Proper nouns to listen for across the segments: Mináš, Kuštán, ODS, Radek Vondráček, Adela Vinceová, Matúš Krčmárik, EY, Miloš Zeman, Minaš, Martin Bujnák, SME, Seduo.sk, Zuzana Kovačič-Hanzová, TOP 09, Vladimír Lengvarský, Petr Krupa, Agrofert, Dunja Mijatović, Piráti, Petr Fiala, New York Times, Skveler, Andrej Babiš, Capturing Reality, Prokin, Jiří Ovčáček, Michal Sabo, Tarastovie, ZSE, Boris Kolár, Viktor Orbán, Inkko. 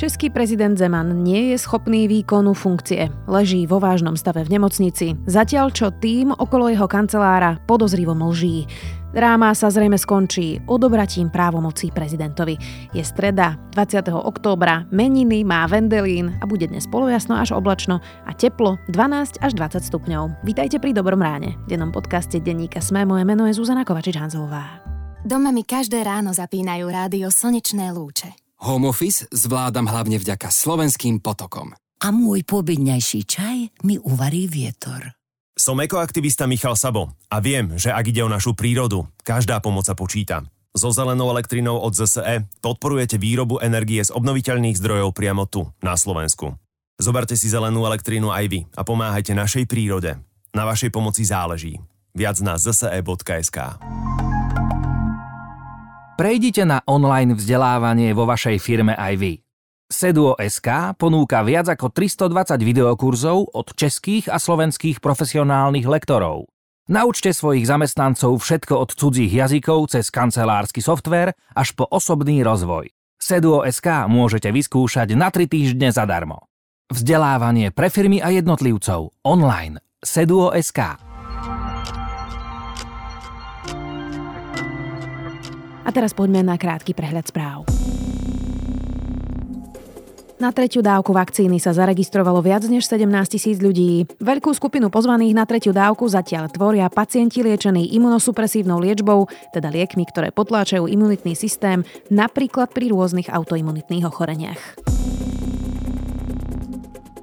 Český prezident Zeman nie je schopný výkonu funkcie. Leží vo vážnom stave v nemocnici, zatiaľ čo tím okolo jeho kancelára podozrivo mlží. Dráma sa zrejme skončí odobratím právomocí prezidentovi. Je streda, 20. októbra, meniny má Vendelín a bude dnes polojasno až oblačno a teplo 12 až 20 stupňov. Vítajte pri Dobrom ráne, v dennom podcaste denníka SME. Moje meno je Zuzana Kovačič-Hanzová. Doma mi každé ráno zapínajú rádio Slnečné lúče. Home office zvládam hlavne vďaka slovenským potokom. A môj poobedňajší čaj mi uvarí vietor. Som ekoaktivista Michal Sabo a viem, že ak ide o našu prírodu, každá pomoc sa počíta. So zelenou elektrinou od ZSE podporujete výrobu energie z obnoviteľných zdrojov priamo tu, na Slovensku. Zoberte si zelenú elektrinu aj vy a pomáhajte našej prírode. Na vašej pomoci záleží. Viac na zse.sk. Prejdite na online vzdelávanie vo vašej firme aj vy. Seduo.sk ponúka viac ako 320 videokurzov od českých a slovenských profesionálnych lektorov. Naučte svojich zamestnancov všetko od cudzích jazykov cez kancelársky softvér až po osobný rozvoj. Seduo.sk môžete vyskúšať na 3 týždne zadarmo. Vzdelávanie pre firmy a jednotlivcov online. Seduo.sk. A teraz poďme na krátky prehľad správ. Na tretiu dávku vakcíny sa zaregistrovalo viac než 17 000 ľudí. Veľkú skupinu pozvaných na tretiu dávku zatiaľ tvoria pacienti liečení imunosupresívnou liečbou, teda liekmi, ktoré potláčajú imunitný systém, napríklad pri rôznych autoimunitných ochoreniach.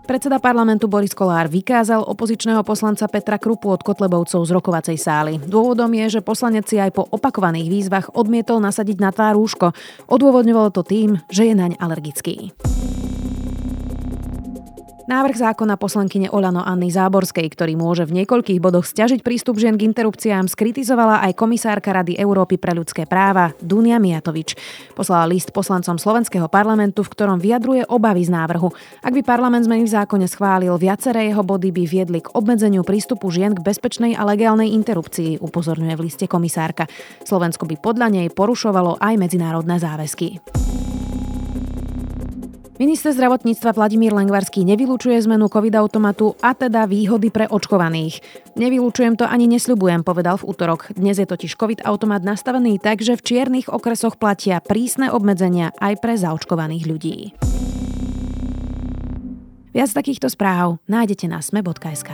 Predseda parlamentu Boris Kolár vykázal opozičného poslanca Petra Krupu od Kotlebovcov z rokovacej sály. Dôvodom je, že poslanec si aj po opakovaných výzvach odmietol nasadiť na tvár rúško. Odôvodňovalo to tým, že je naň alergický. Návrh zákona poslankyne Oľano Anny Záborskej, ktorý môže v niekoľkých bodoch sťažiť prístup žien k interrupciám, skritizovala aj komisárka Rady Európy pre ľudské práva Dunja Mijatović. Poslala list poslancom slovenského parlamentu, v ktorom vyjadruje obavy z návrhu. Ak by parlament zmeny v zákone schválil, viaceré jeho body by viedli k obmedzeniu prístupu žien k bezpečnej a legálnej interrupcii, upozorňuje v liste komisárka. Slovensko by podľa nej porušovalo aj medzinárodné záväzky. Minister zdravotníctva Vladimír Lengvarský nevylučuje zmenu COVID-automatu a teda výhody pre očkovaných. Nevylučujem to ani nesľubujem, povedal v útorok. Dnes je totiž COVID-automat nastavený tak, že v čiernych okresoch platia prísne obmedzenia aj pre zaočkovaných ľudí. Viac takýchto správ nájdete na sme.sk.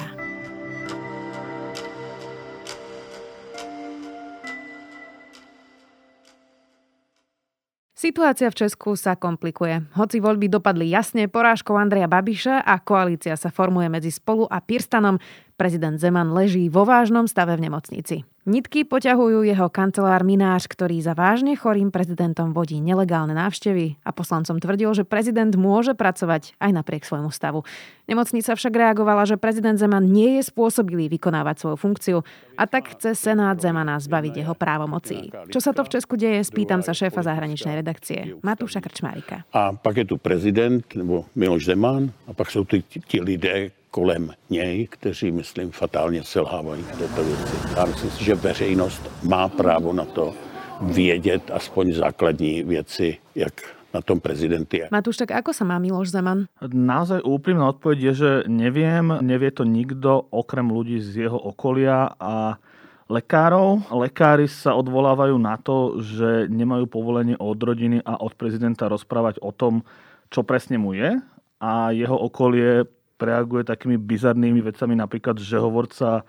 Situácia v Česku sa komplikuje. Hoci voľby dopadli jasne porážkou Andreja Babiša a koalícia sa formuje medzi Spolu a Pirstanom, prezident Zeman leží vo vážnom stave v nemocnici. Nitky poťahujú jeho kancelár Mináš, ktorý za vážne chorým prezidentom vodí nelegálne návštevy a poslancom tvrdil, že prezident môže pracovať aj napriek svojmu stavu. Nemocnica však reagovala, že prezident Zeman nie je spôsobilý vykonávať svoju funkciu a tak chce Senát Zemana zbaviť jeho právomocí. Čo sa to v Česku deje, spýtam sa šéfa zahraničnej redakcie Matúša Krčmárika. A pak je tu prezident, nebo Miloš Zeman, a pak sú tí lidé kolem něj, kteří, myslím, fatálně selhávají v této věci. Já myslím si, že veřejnost má právo na to vědět aspoň základní věci, jak na tom prezident je. Matúš, tak ako sa má Miloš Zeman? Naozaj úprimná odpoveď je, že neviem, nevie to nikto okrem ľudí z jeho okolia a lekárov. Lekári sa odvolávajú na to, že nemajú povolenie od rodiny a od prezidenta rozprávať o tom, čo presne mu je a jeho okolie reaguje takými bizarnými vecami, napríklad, že hovorca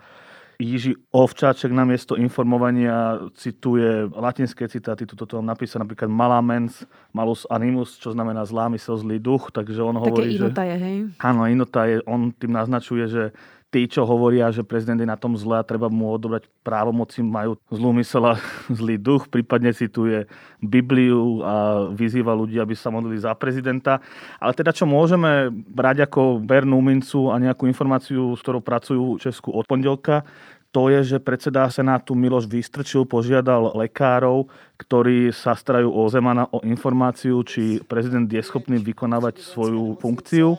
Jiří Ovčáček namiesto informovania cituje latinské citáty, toto tam napísal napríklad malamens, malus animus, čo znamená zlá mysel, zlý duch, takže on také hovorí, že... Také inota je, hej? Áno, inota je, on tým naznačuje, že tí, čo hovoria, že prezident je na tom zle a treba mu odobrať právomoci, majú zlú mysel a zlý duch, prípadne cituje Bibliu a vyzýva ľudí, aby sa modlili za prezidenta. Ale teda, čo môžeme brať ako bernú mincu a nejakú informáciu, s ktorou pracujú v Česku od pondelka, to je, že predseda Senátu Miloš Výstrčil požiadal lekárov, ktorí sa starajú o Zemana, o informáciu, či prezident je schopný vykonávať svoju funkciu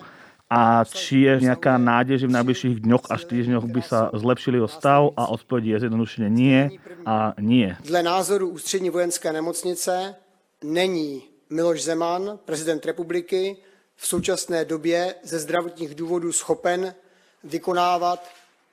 a či je nejaká nádej, že v najbližších dňoch až týždňoch by sa zlepšili o stav a odpoveď je zjednodušene nie a nie. Dle názoru ústřední vojenské nemocnice není Miloš Zeman, prezident republiky, v současné době ze zdravotních důvodů schopen vykonávat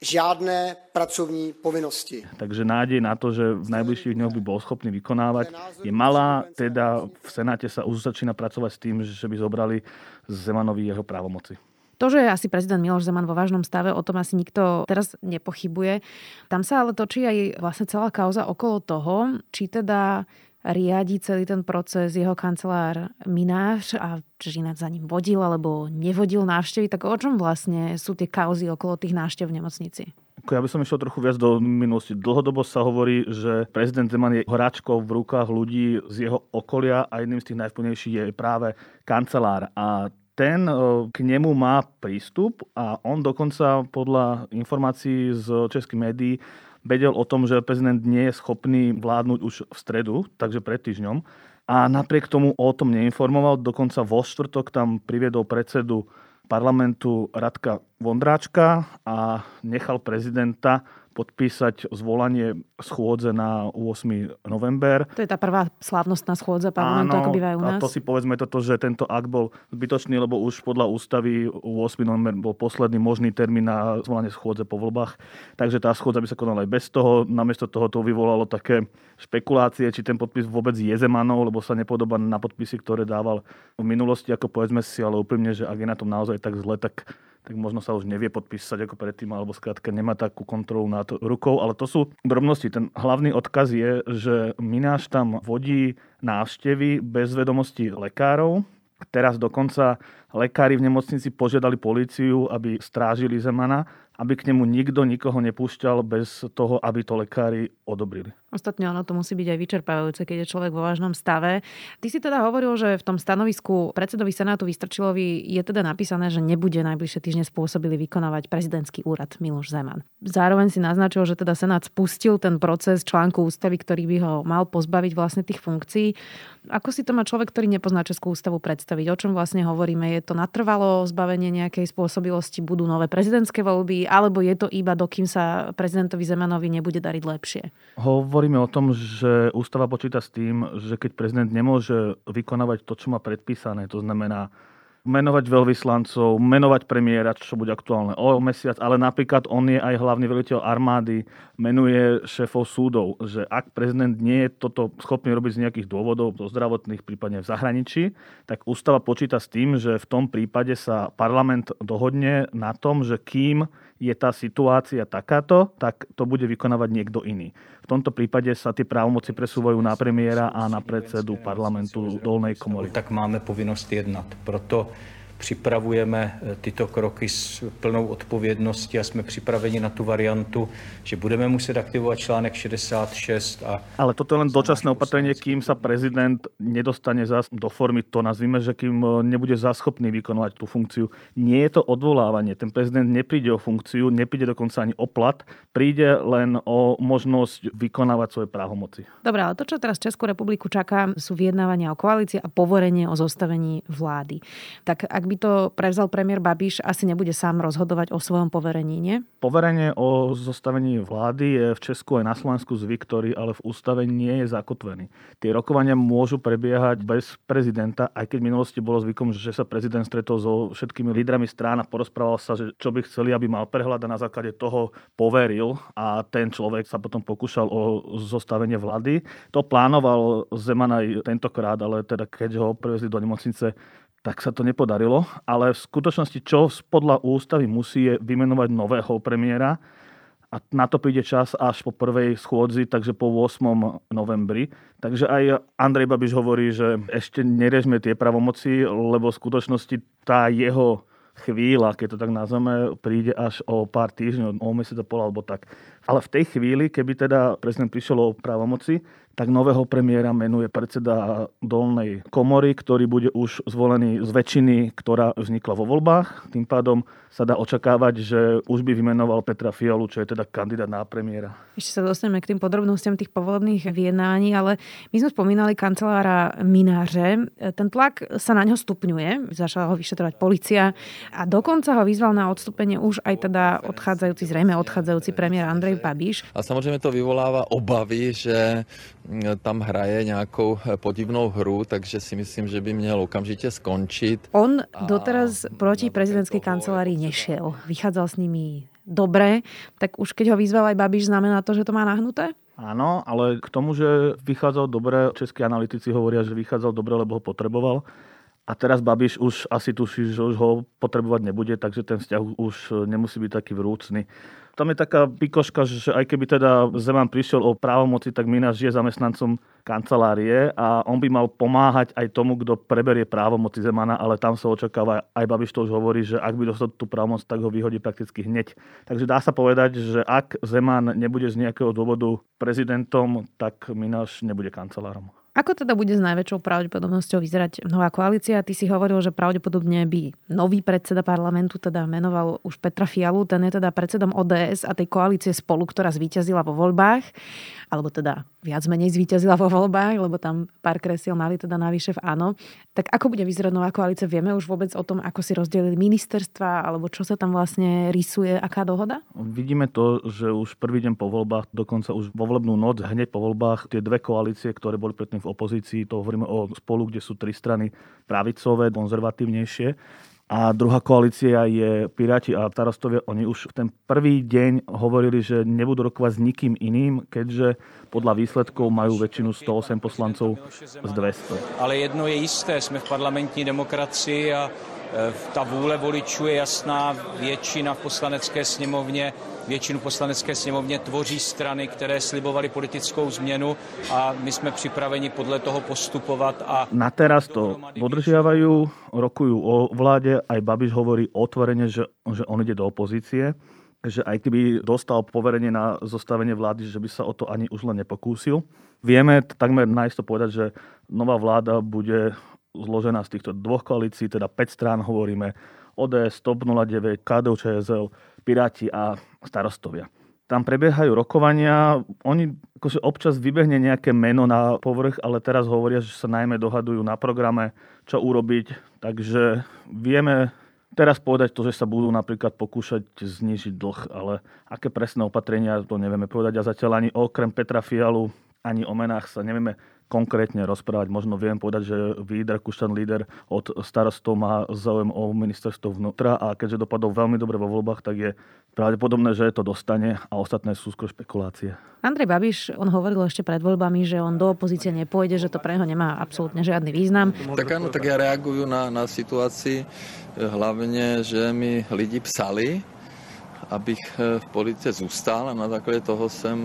žiadne pracovní povinnosti. Takže nádej na to, že v najbližších dňoch by bol schopný vykonávať, je malá, teda v Senáte sa už začína pracovať s tým, že by zobrali Zemanovi jeho právomoci. To, že je asi prezident Miloš Zeman vo vážnom stave, o tom asi nikto teraz nepochybuje. Tam sa ale točí aj vlastne celá kauza okolo toho, či teda riadi celý ten proces jeho kancelár Mináš a či ináč za ním vodil alebo nevodil návštevy, tak o čom vlastne sú tie kauzy okolo tých návštev v nemocnici? Ja by som išiel trochu viac do minulosti. Dlhodobo sa hovorí, že prezident Zeman je hráčkou v rukách ľudí z jeho okolia a jedným z tých najvplyvnejších je práve kancelár a ten k nemu má prístup a on dokonca podľa informácií z českých médií vedel o tom, že prezident nie je schopný vládnuť už v stredu, takže pred týždňom. A napriek tomu o tom neinformoval. Dokonca vo štvrtok tam priviedol predsedu parlamentu Radka Vondráčka a nechal prezidenta podpísať zvolanie schôdze na 8. november. To je tá prvá slávnostná schôdza parlamentu, ako bývajú u nás. Áno, to si povedzme toto, že tento akt bol zbytočný, lebo už podľa ústavy 8. november bol posledný možný termín na zvolanie schôdze po voľbách. Takže tá schôdza by sa konala aj bez toho. Namiesto toho to vyvolalo také špekulácie, či ten podpis vôbec je Zemanov, lebo sa nepodobá na podpisy, ktoré dával v minulosti, ako povedzme si, ale úprimne, že ak je na tom naozaj tak zle, tak možno sa už nevie podpísať ako predtým, alebo skrátka nemá takú kontrolu nad rukou. Ale to sú drobnosti. Ten hlavný odkaz je, že Mináš tam vodí návštevy bez vedomosti lekárov. Teraz dokonca lekári v nemocnici požiadali políciu, aby strážili Zemana, aby k nemu nikto nikoho nepúšťal bez toho, aby to lekári odobrili. Ostatne ono to musí byť aj vyčerpávajúce, keď je človek vo vážnom stave. Ty si teda hovoril, že v tom stanovisku predsedovi Senátu Výstrčilovi je teda napísané, že nebude najbližšie týždne spôsobili vykonávať prezidentský úrad Miloš Zeman. Zároveň si naznačil, že teda Senát spustil ten proces článku ústavy, ktorý by ho mal pozbaviť vlastne tých funkcií. Ako si to má človek, ktorý nepozná Českú ústavu, predstaviť? O čom vlastne hovoríme? Je to natrvalo zbavenie nejakej spôsobilosti, budú nové prezidentské voľby, alebo je to iba dokým sa prezidentovi Zemanovi nebude dariť lepšie? Hovoríme o tom, že ústava počíta s tým, že keď prezident nemôže vykonávať to, čo má predpísané, to znamená menovať veľvyslancov, menovať premiéra, čo bude aktuálne o mesiac, ale napríklad on je aj hlavný veliteľ armády, menuje šéfov súdov, že ak prezident nie je toto schopný robiť z nejakých dôvodov, do zdravotných, prípadne v zahraničí, tak ústava počíta s tým, že v tom prípade sa parlament dohodne na tom, že kým je tá situácia takáto, tak to bude vykonávať niekto iný. V tomto prípade sa tie právomoci presúvajú na premiéra a na predsedu parlamentu dolnej komory. Tak máme povinnost jednat. Proto připravujeme tyto kroky s plnou odpovědností a jsme připraveni na tu variantu, že budeme muset aktivovat článek 66. Ale toto je len dočasné opatrenie, kým sa prezident nedostane zás do formy, to nazvime, že kým nebude záschopný vykonovať tú funkciu. Nie je to odvolávanie. Ten prezident nepríde o funkciu, nepríde dokonca ani o plat, príde len o možnosť vykonávať svoje právomoci. Dobre, ale to, čo teraz Českú republiku čaká, sú vyjednávania o koalícii a povorenie o zostavení vlády. Tak ak by to prevzal premiér Babiš, asi nebude sám rozhodovať o svojom poverení, nie? Poverenie o zostavení vlády je v Česku aj na Slovensku zvyk, ktorý ale v ústave nie je zakotvený. Tie rokovania môžu prebiehať bez prezidenta, aj keď v minulosti bolo zvykom, že sa prezident stretol so všetkými lídrami strán a porozprával sa, že čo by chceli, aby mal prehľad a na základe toho poveril a ten človek sa potom pokúšal o zostavenie vlády. To plánoval Zeman aj tentokrát, ale teda keď ho prevezli do nemocnice, tak sa to nepodarilo, ale v skutočnosti, čo podľa ústavy musí, je vymenovať nového premiéra a na to príde čas až po prvej schôdzi, takže po 8. novembri. Takže aj Andrej Babiš hovorí, že ešte neriežme tie pravomoci, lebo v skutočnosti tá jeho chvíľa, keď to tak nazveme, príde až o pár týždňov, o mesiac a pol alebo tak. Ale v tej chvíli, keby teda prezident prišiel o právomoci, tak nového premiéra menuje predseda dolnej komory, ktorý bude už zvolený z väčšiny, ktorá vznikla vo voľbách. Tým pádom sa dá očakávať, že už by vymenoval Petra Fialu, čo je teda kandidát na premiéra. Ešte sa dostaneme k tým podrobnostiam tých povolebných vyjednání, ale my sme spomínali kancelára Mináře. Ten tlak sa na ňo stupňuje, začala ho vyšetrovať polícia a dokonca ho vyzval na odstúpenie už aj teda odchádzajúci premiér Andrej Andrej Babiš. A samozřejmě to vyvolává obavy, že tam hraje nějakou podivnou hru, takže si myslím, že by měl okamžitě skončit. On doteraz proti prezidentskej kancelárii nešiel. Vychádzal s nimi dobre, tak už keď ho vyzval aj Babiš, znamená to, že to má nahnuté? Áno, ale k tomu, že vychádzal dobre, českí analytici hovoria, že vychádzal dobre, lebo ho potreboval. A teraz Babiš už asi tuší, že už ho potrebovať nebude, takže ten vzťah už nemusí byť taký vrúcny. Tam je taká pikoška, že aj keby teda Zeman prišiel o právomoci, tak Minaš je zamestnancom kancelárie a on by mal pomáhať aj tomu, kto preberie právomoci Zemana, ale tam sa očakáva, aj Babiš to už hovorí, že ak by dostal tú právomoc, tak ho vyhodí prakticky hneď. Takže dá sa povedať, že ak Zeman nebude z nejakého dôvodu prezidentom, tak Minaš nebude kancelárom. Ako teda bude s najväčšou pravdepodobnosťou vyzerať nová koalícia? Ty si hovoril, že pravdepodobne by nový predseda parlamentu teda menoval už Petra Fialu, ten je teda predsedom ODS a tej koalície Spolu, ktorá zvíťazila vo voľbách, alebo teda viac menej zvíťazila vo voľbách, lebo tam pár kresiel mali teda navyše v áno. Tak ako bude vyzerať nová koalícia? Vieme už vôbec o tom, ako si rozdelili ministerstva, alebo čo sa tam vlastne rysuje, aká dohoda? Vidíme to, že už prvý deň po voľbách, dokonca už vo volebnú noc, hneď po voľbách tie dve koalície, ktoré boli predtým v opozícii, to hovoríme o Spolu, kde sú tri strany pravicové, konzervatívnejšie. A druhá koalícia je Piráti a Tarastovie. Oni už v ten prvý deň hovorili, že nebudú rokovať s nikým iným, keďže podľa výsledkov majú väčšinu 108 poslancov z 200. Ale jedno je isté, sme v parlamentní demokracii a ta vůle voličů je jasná, většina v poslanecké sněmovně, většinu poslanecké sněmovně tvoří strany, které slibovaly politickou změnu a my jsme připraveni podle toho postupovat. A na teraz to podržiavajú, rokujú o vláde, aj Babiš hovorí otvorene, že on ide do opozície, že aj keby dostal poverenie na zostavenie vlády, že by sa o to ani už len nepokúsil. Vieme takmer najisto povedať, že nová vláda bude zložená z týchto dvoch koalícií, teda 5 strán hovoríme, ODS, TOP 09, KDU-ČSL, Piráti a Starostovia. Tam prebiehajú rokovania, oni akože občas vybehne nejaké meno na povrch, ale teraz hovoria, že sa najmä dohadujú na programe, čo urobiť, takže vieme teraz povedať to, že sa budú napríklad pokúšať znížiť dlh, ale aké presné opatrenia, to nevieme povedať a zatiaľ ani okrem Petra Fialu, ani o menách sa nevieme konkrétne rozprávať. Možno viem povedať, že líder, Kuštán líder od Starostov má záujem o ministerstvo vnútra a keďže dopadol veľmi dobre vo voľbách, tak je pravdepodobné, že to dostane a ostatné sú skôr špekulácie. Andrej Babiš, on hovoril ešte pred voľbami, že on do opozície nepôjde, že to pre neho nemá absolútne žiadny význam. Tak áno, tak ja reagujú na situácii hlavne, že mi lidi psali, abych v politice zůstal a na základě toho jsem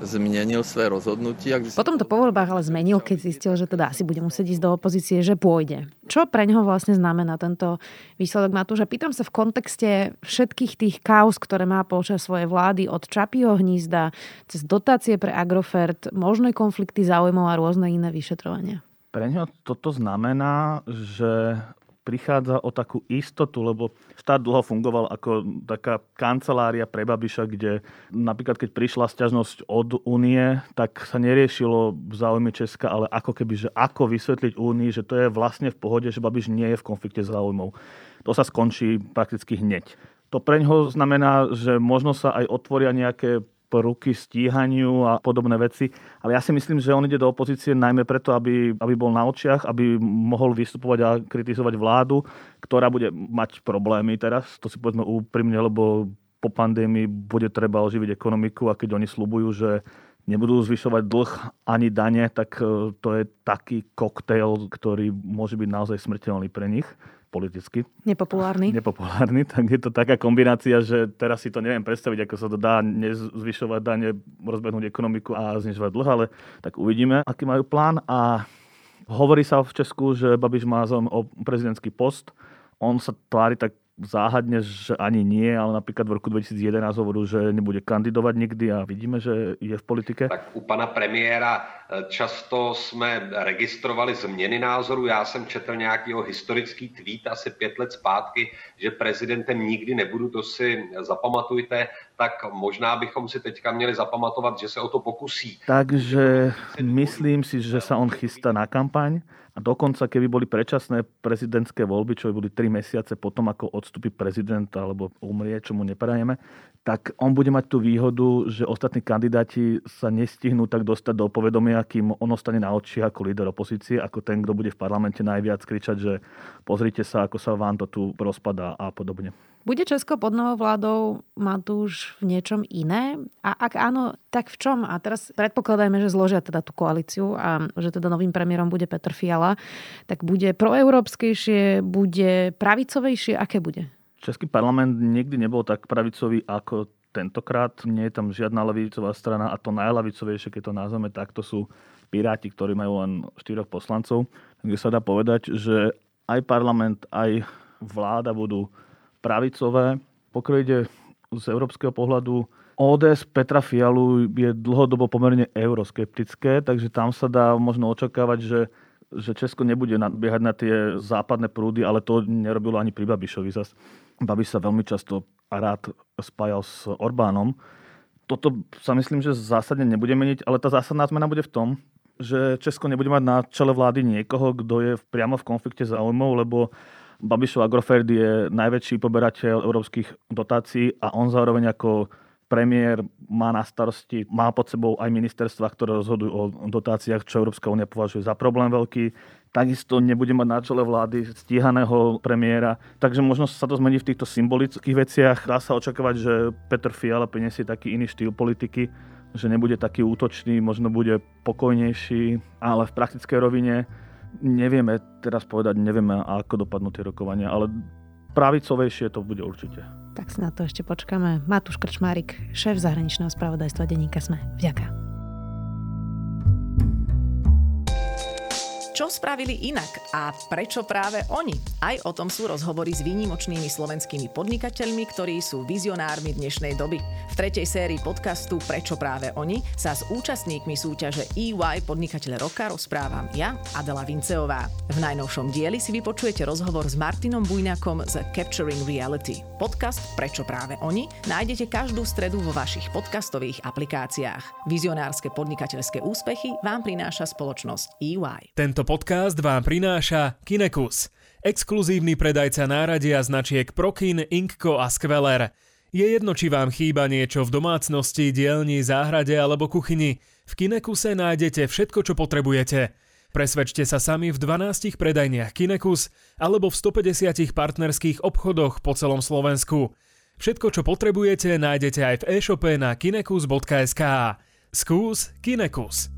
zmenil své rozhodnutie. Potom to po voľbách ale zmenil, keď zistil, že teda asi bude musieť ísť do opozície, že pôjde. Čo pre neho vlastne znamená tento výsledok Matúša? Pýtam sa v kontexte všetkých tých káuz, ktoré má počas svojej vlády od Čapího hnízda, cez dotácie pre Agrofert, možné konflikty záujmov a rôzne iné vyšetrovania. Pre neho toto znamená, že prichádza o takú istotu, lebo štát dlho fungoval ako taká kancelária pre Babiša, kde napríklad keď prišla sťažnosť od Únie, tak sa neriešilo záujmy Česka, ale ako keby, že ako vysvetliť Únii, že to je vlastne v pohode, že Babiš nie je v konflikte záujmov. To sa skončí prakticky hneď. To preňho znamená, že možno sa aj otvoria nejaké ruky stíhaniu a podobné veci. Ale ja si myslím, že on ide do opozície najmä preto, aby bol na očiach, aby mohol vystupovať a kritizovať vládu, ktorá bude mať problémy teraz. To si povedzme úprimne, lebo po pandémii bude treba oživiť ekonomiku a keď oni sľubujú, že nebudú zvyšovať dlh ani dane, tak to je taký koktejl, ktorý môže byť naozaj smrteľný pre nich. Politicky. Nepopulárny, tak je to taká kombinácia, že teraz si to neviem predstaviť, ako sa to dá nezvyšovať dane, rozbehnúť ekonomiku a znižovať dlh, ale tak uvidíme, aký majú plán. A hovorí sa v Česku, že Babiš má záujem o prezidentský post. On sa tvári tak záhadne, že ani nie, ale napríklad v roku 2011 hovoril, že nebude kandidovať nikdy a vidíme, že je v politike. Tak u pana premiéra Často jsme registrovali změny názorů. Já jsem četl nějakýho historický tweet asi 5 let zpátky, že prezidentem nikdy nebudu, to si zapamatujte, tak možná bychom si teďka měli zapamatovat, že se o to pokusí. Takže myslím si, že sa on chystá na kampaň a dokonca, keby boli predčasné prezidentské voľby, čo boli 3 mesiace potom, ako odstupí prezident alebo umrie, čo mu neprajeme, tak on bude mať tú výhodu, že ostatní kandidáti sa nestihnú tak dostať do povedomia, kým on ostane na očiach ako líder opozície, ako ten, kto bude v parlamente najviac kričať, že pozrite sa, ako sa vám to tu rozpadá a podobne. Bude Česko pod novou vládou Matúš v niečom iné? A ak áno, tak v čom? A teraz predpokladajme, že zložia teda tú koalíciu a že teda novým premiérom bude Petr Fiala. Tak bude proeurópskejšie, bude pravicovejšie? Aké bude? Český parlament nikdy nebol tak pravicový ako tentokrát. Nie je tam žiadna ľavicová strana a to najľavicovejšie, keď to nazveme takto, sú Piráti, ktorí majú len 4 poslancov. Takže sa dá povedať, že aj parlament, aj vláda budú pravicové. Pokiaľ ide z európskeho pohľadu, ODS Petra Fialu je dlhodobo pomerne euroskeptické, takže tam sa dá možno očakávať, že Česko nebude nadbiehať na tie západné prúdy, ale to nerobilo ani pri Babišovi. Zas Babiš sa veľmi často a rád spájal s Orbánom. Toto sa myslím, že zásadne nebude meniť, ale tá zásadná zmena bude v tom, že Česko nebude mať na čele vlády niekoho, kto je priamo v konflikte záujmov, lebo Babišov Agrofert je najväčší poberateľ európskych dotácií a on zároveň ako premiér má na starosti, má pod sebou aj ministerstva, ktoré rozhodujú o dotáciách, čo Európska únia považuje za problém veľký. Takisto nebude mať na čele vlády stíhaného premiéra. Takže možno sa to zmení v týchto symbolických veciach. Dá sa očakávať, že Petr Fiala prinesie taký iný štýl politiky, že nebude taký útočný, možno bude pokojnejší, ale v praktickej rovine nevieme teraz povedať, nevieme, ako dopadnú tie rokovania, ale pravicovejšie to bude určite. Tak si na to ešte počkáme. Matúš Krčmárik, šéf zahraničného spravodajstva denníka SME. Vďaka. Čo spravili inak a prečo práve oni? Aj o tom sú rozhovory s výnimočnými slovenskými podnikateľmi, ktorí sú vizionármi dnešnej doby. V 3. sérii podcastu Prečo práve oni sa s účastníkmi súťaže EY Podnikateľ roka rozprávam ja, Adela Vinceová. V najnovšom dieli si vypočujete rozhovor s Martinom Bujnákom z Capturing Reality. Podcast Prečo práve oni nájdete každú stredu vo vašich podcastových aplikáciách. Vizionárske podnikateľské úspechy vám prináša spoločnosť EY. Tento podcast vám prináša Kinekus, exkluzívny predajca náradia značiek Prokin, Inkko a Skveler. Je jedno, či vám chýba niečo v domácnosti, dielni, záhrade alebo kuchyni. V Kinekuse nájdete všetko, čo potrebujete. Presvedčte sa sami v 12 predajniach Kinekus alebo v 150 partnerských obchodoch po celom Slovensku. Všetko, čo potrebujete, nájdete aj v e-shope na kinekus.sk. Skús Kinekus.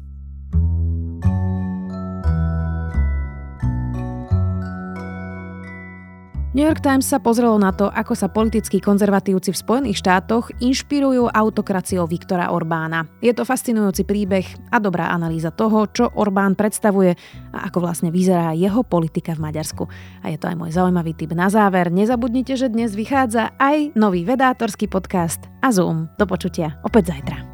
New York Times sa pozrelo na to, ako sa politickí konzervatívci v Spojených štátoch inšpirujú autokraciou Viktora Orbána. Je to fascinujúci príbeh a dobrá analýza toho, čo Orbán predstavuje a ako vlastne vyzerá jeho politika v Maďarsku. A je to aj môj zaujímavý tip na záver. Nezabudnite, že dnes vychádza aj nový vedátorský podcast a Zoom. Do počutia opäť zajtra.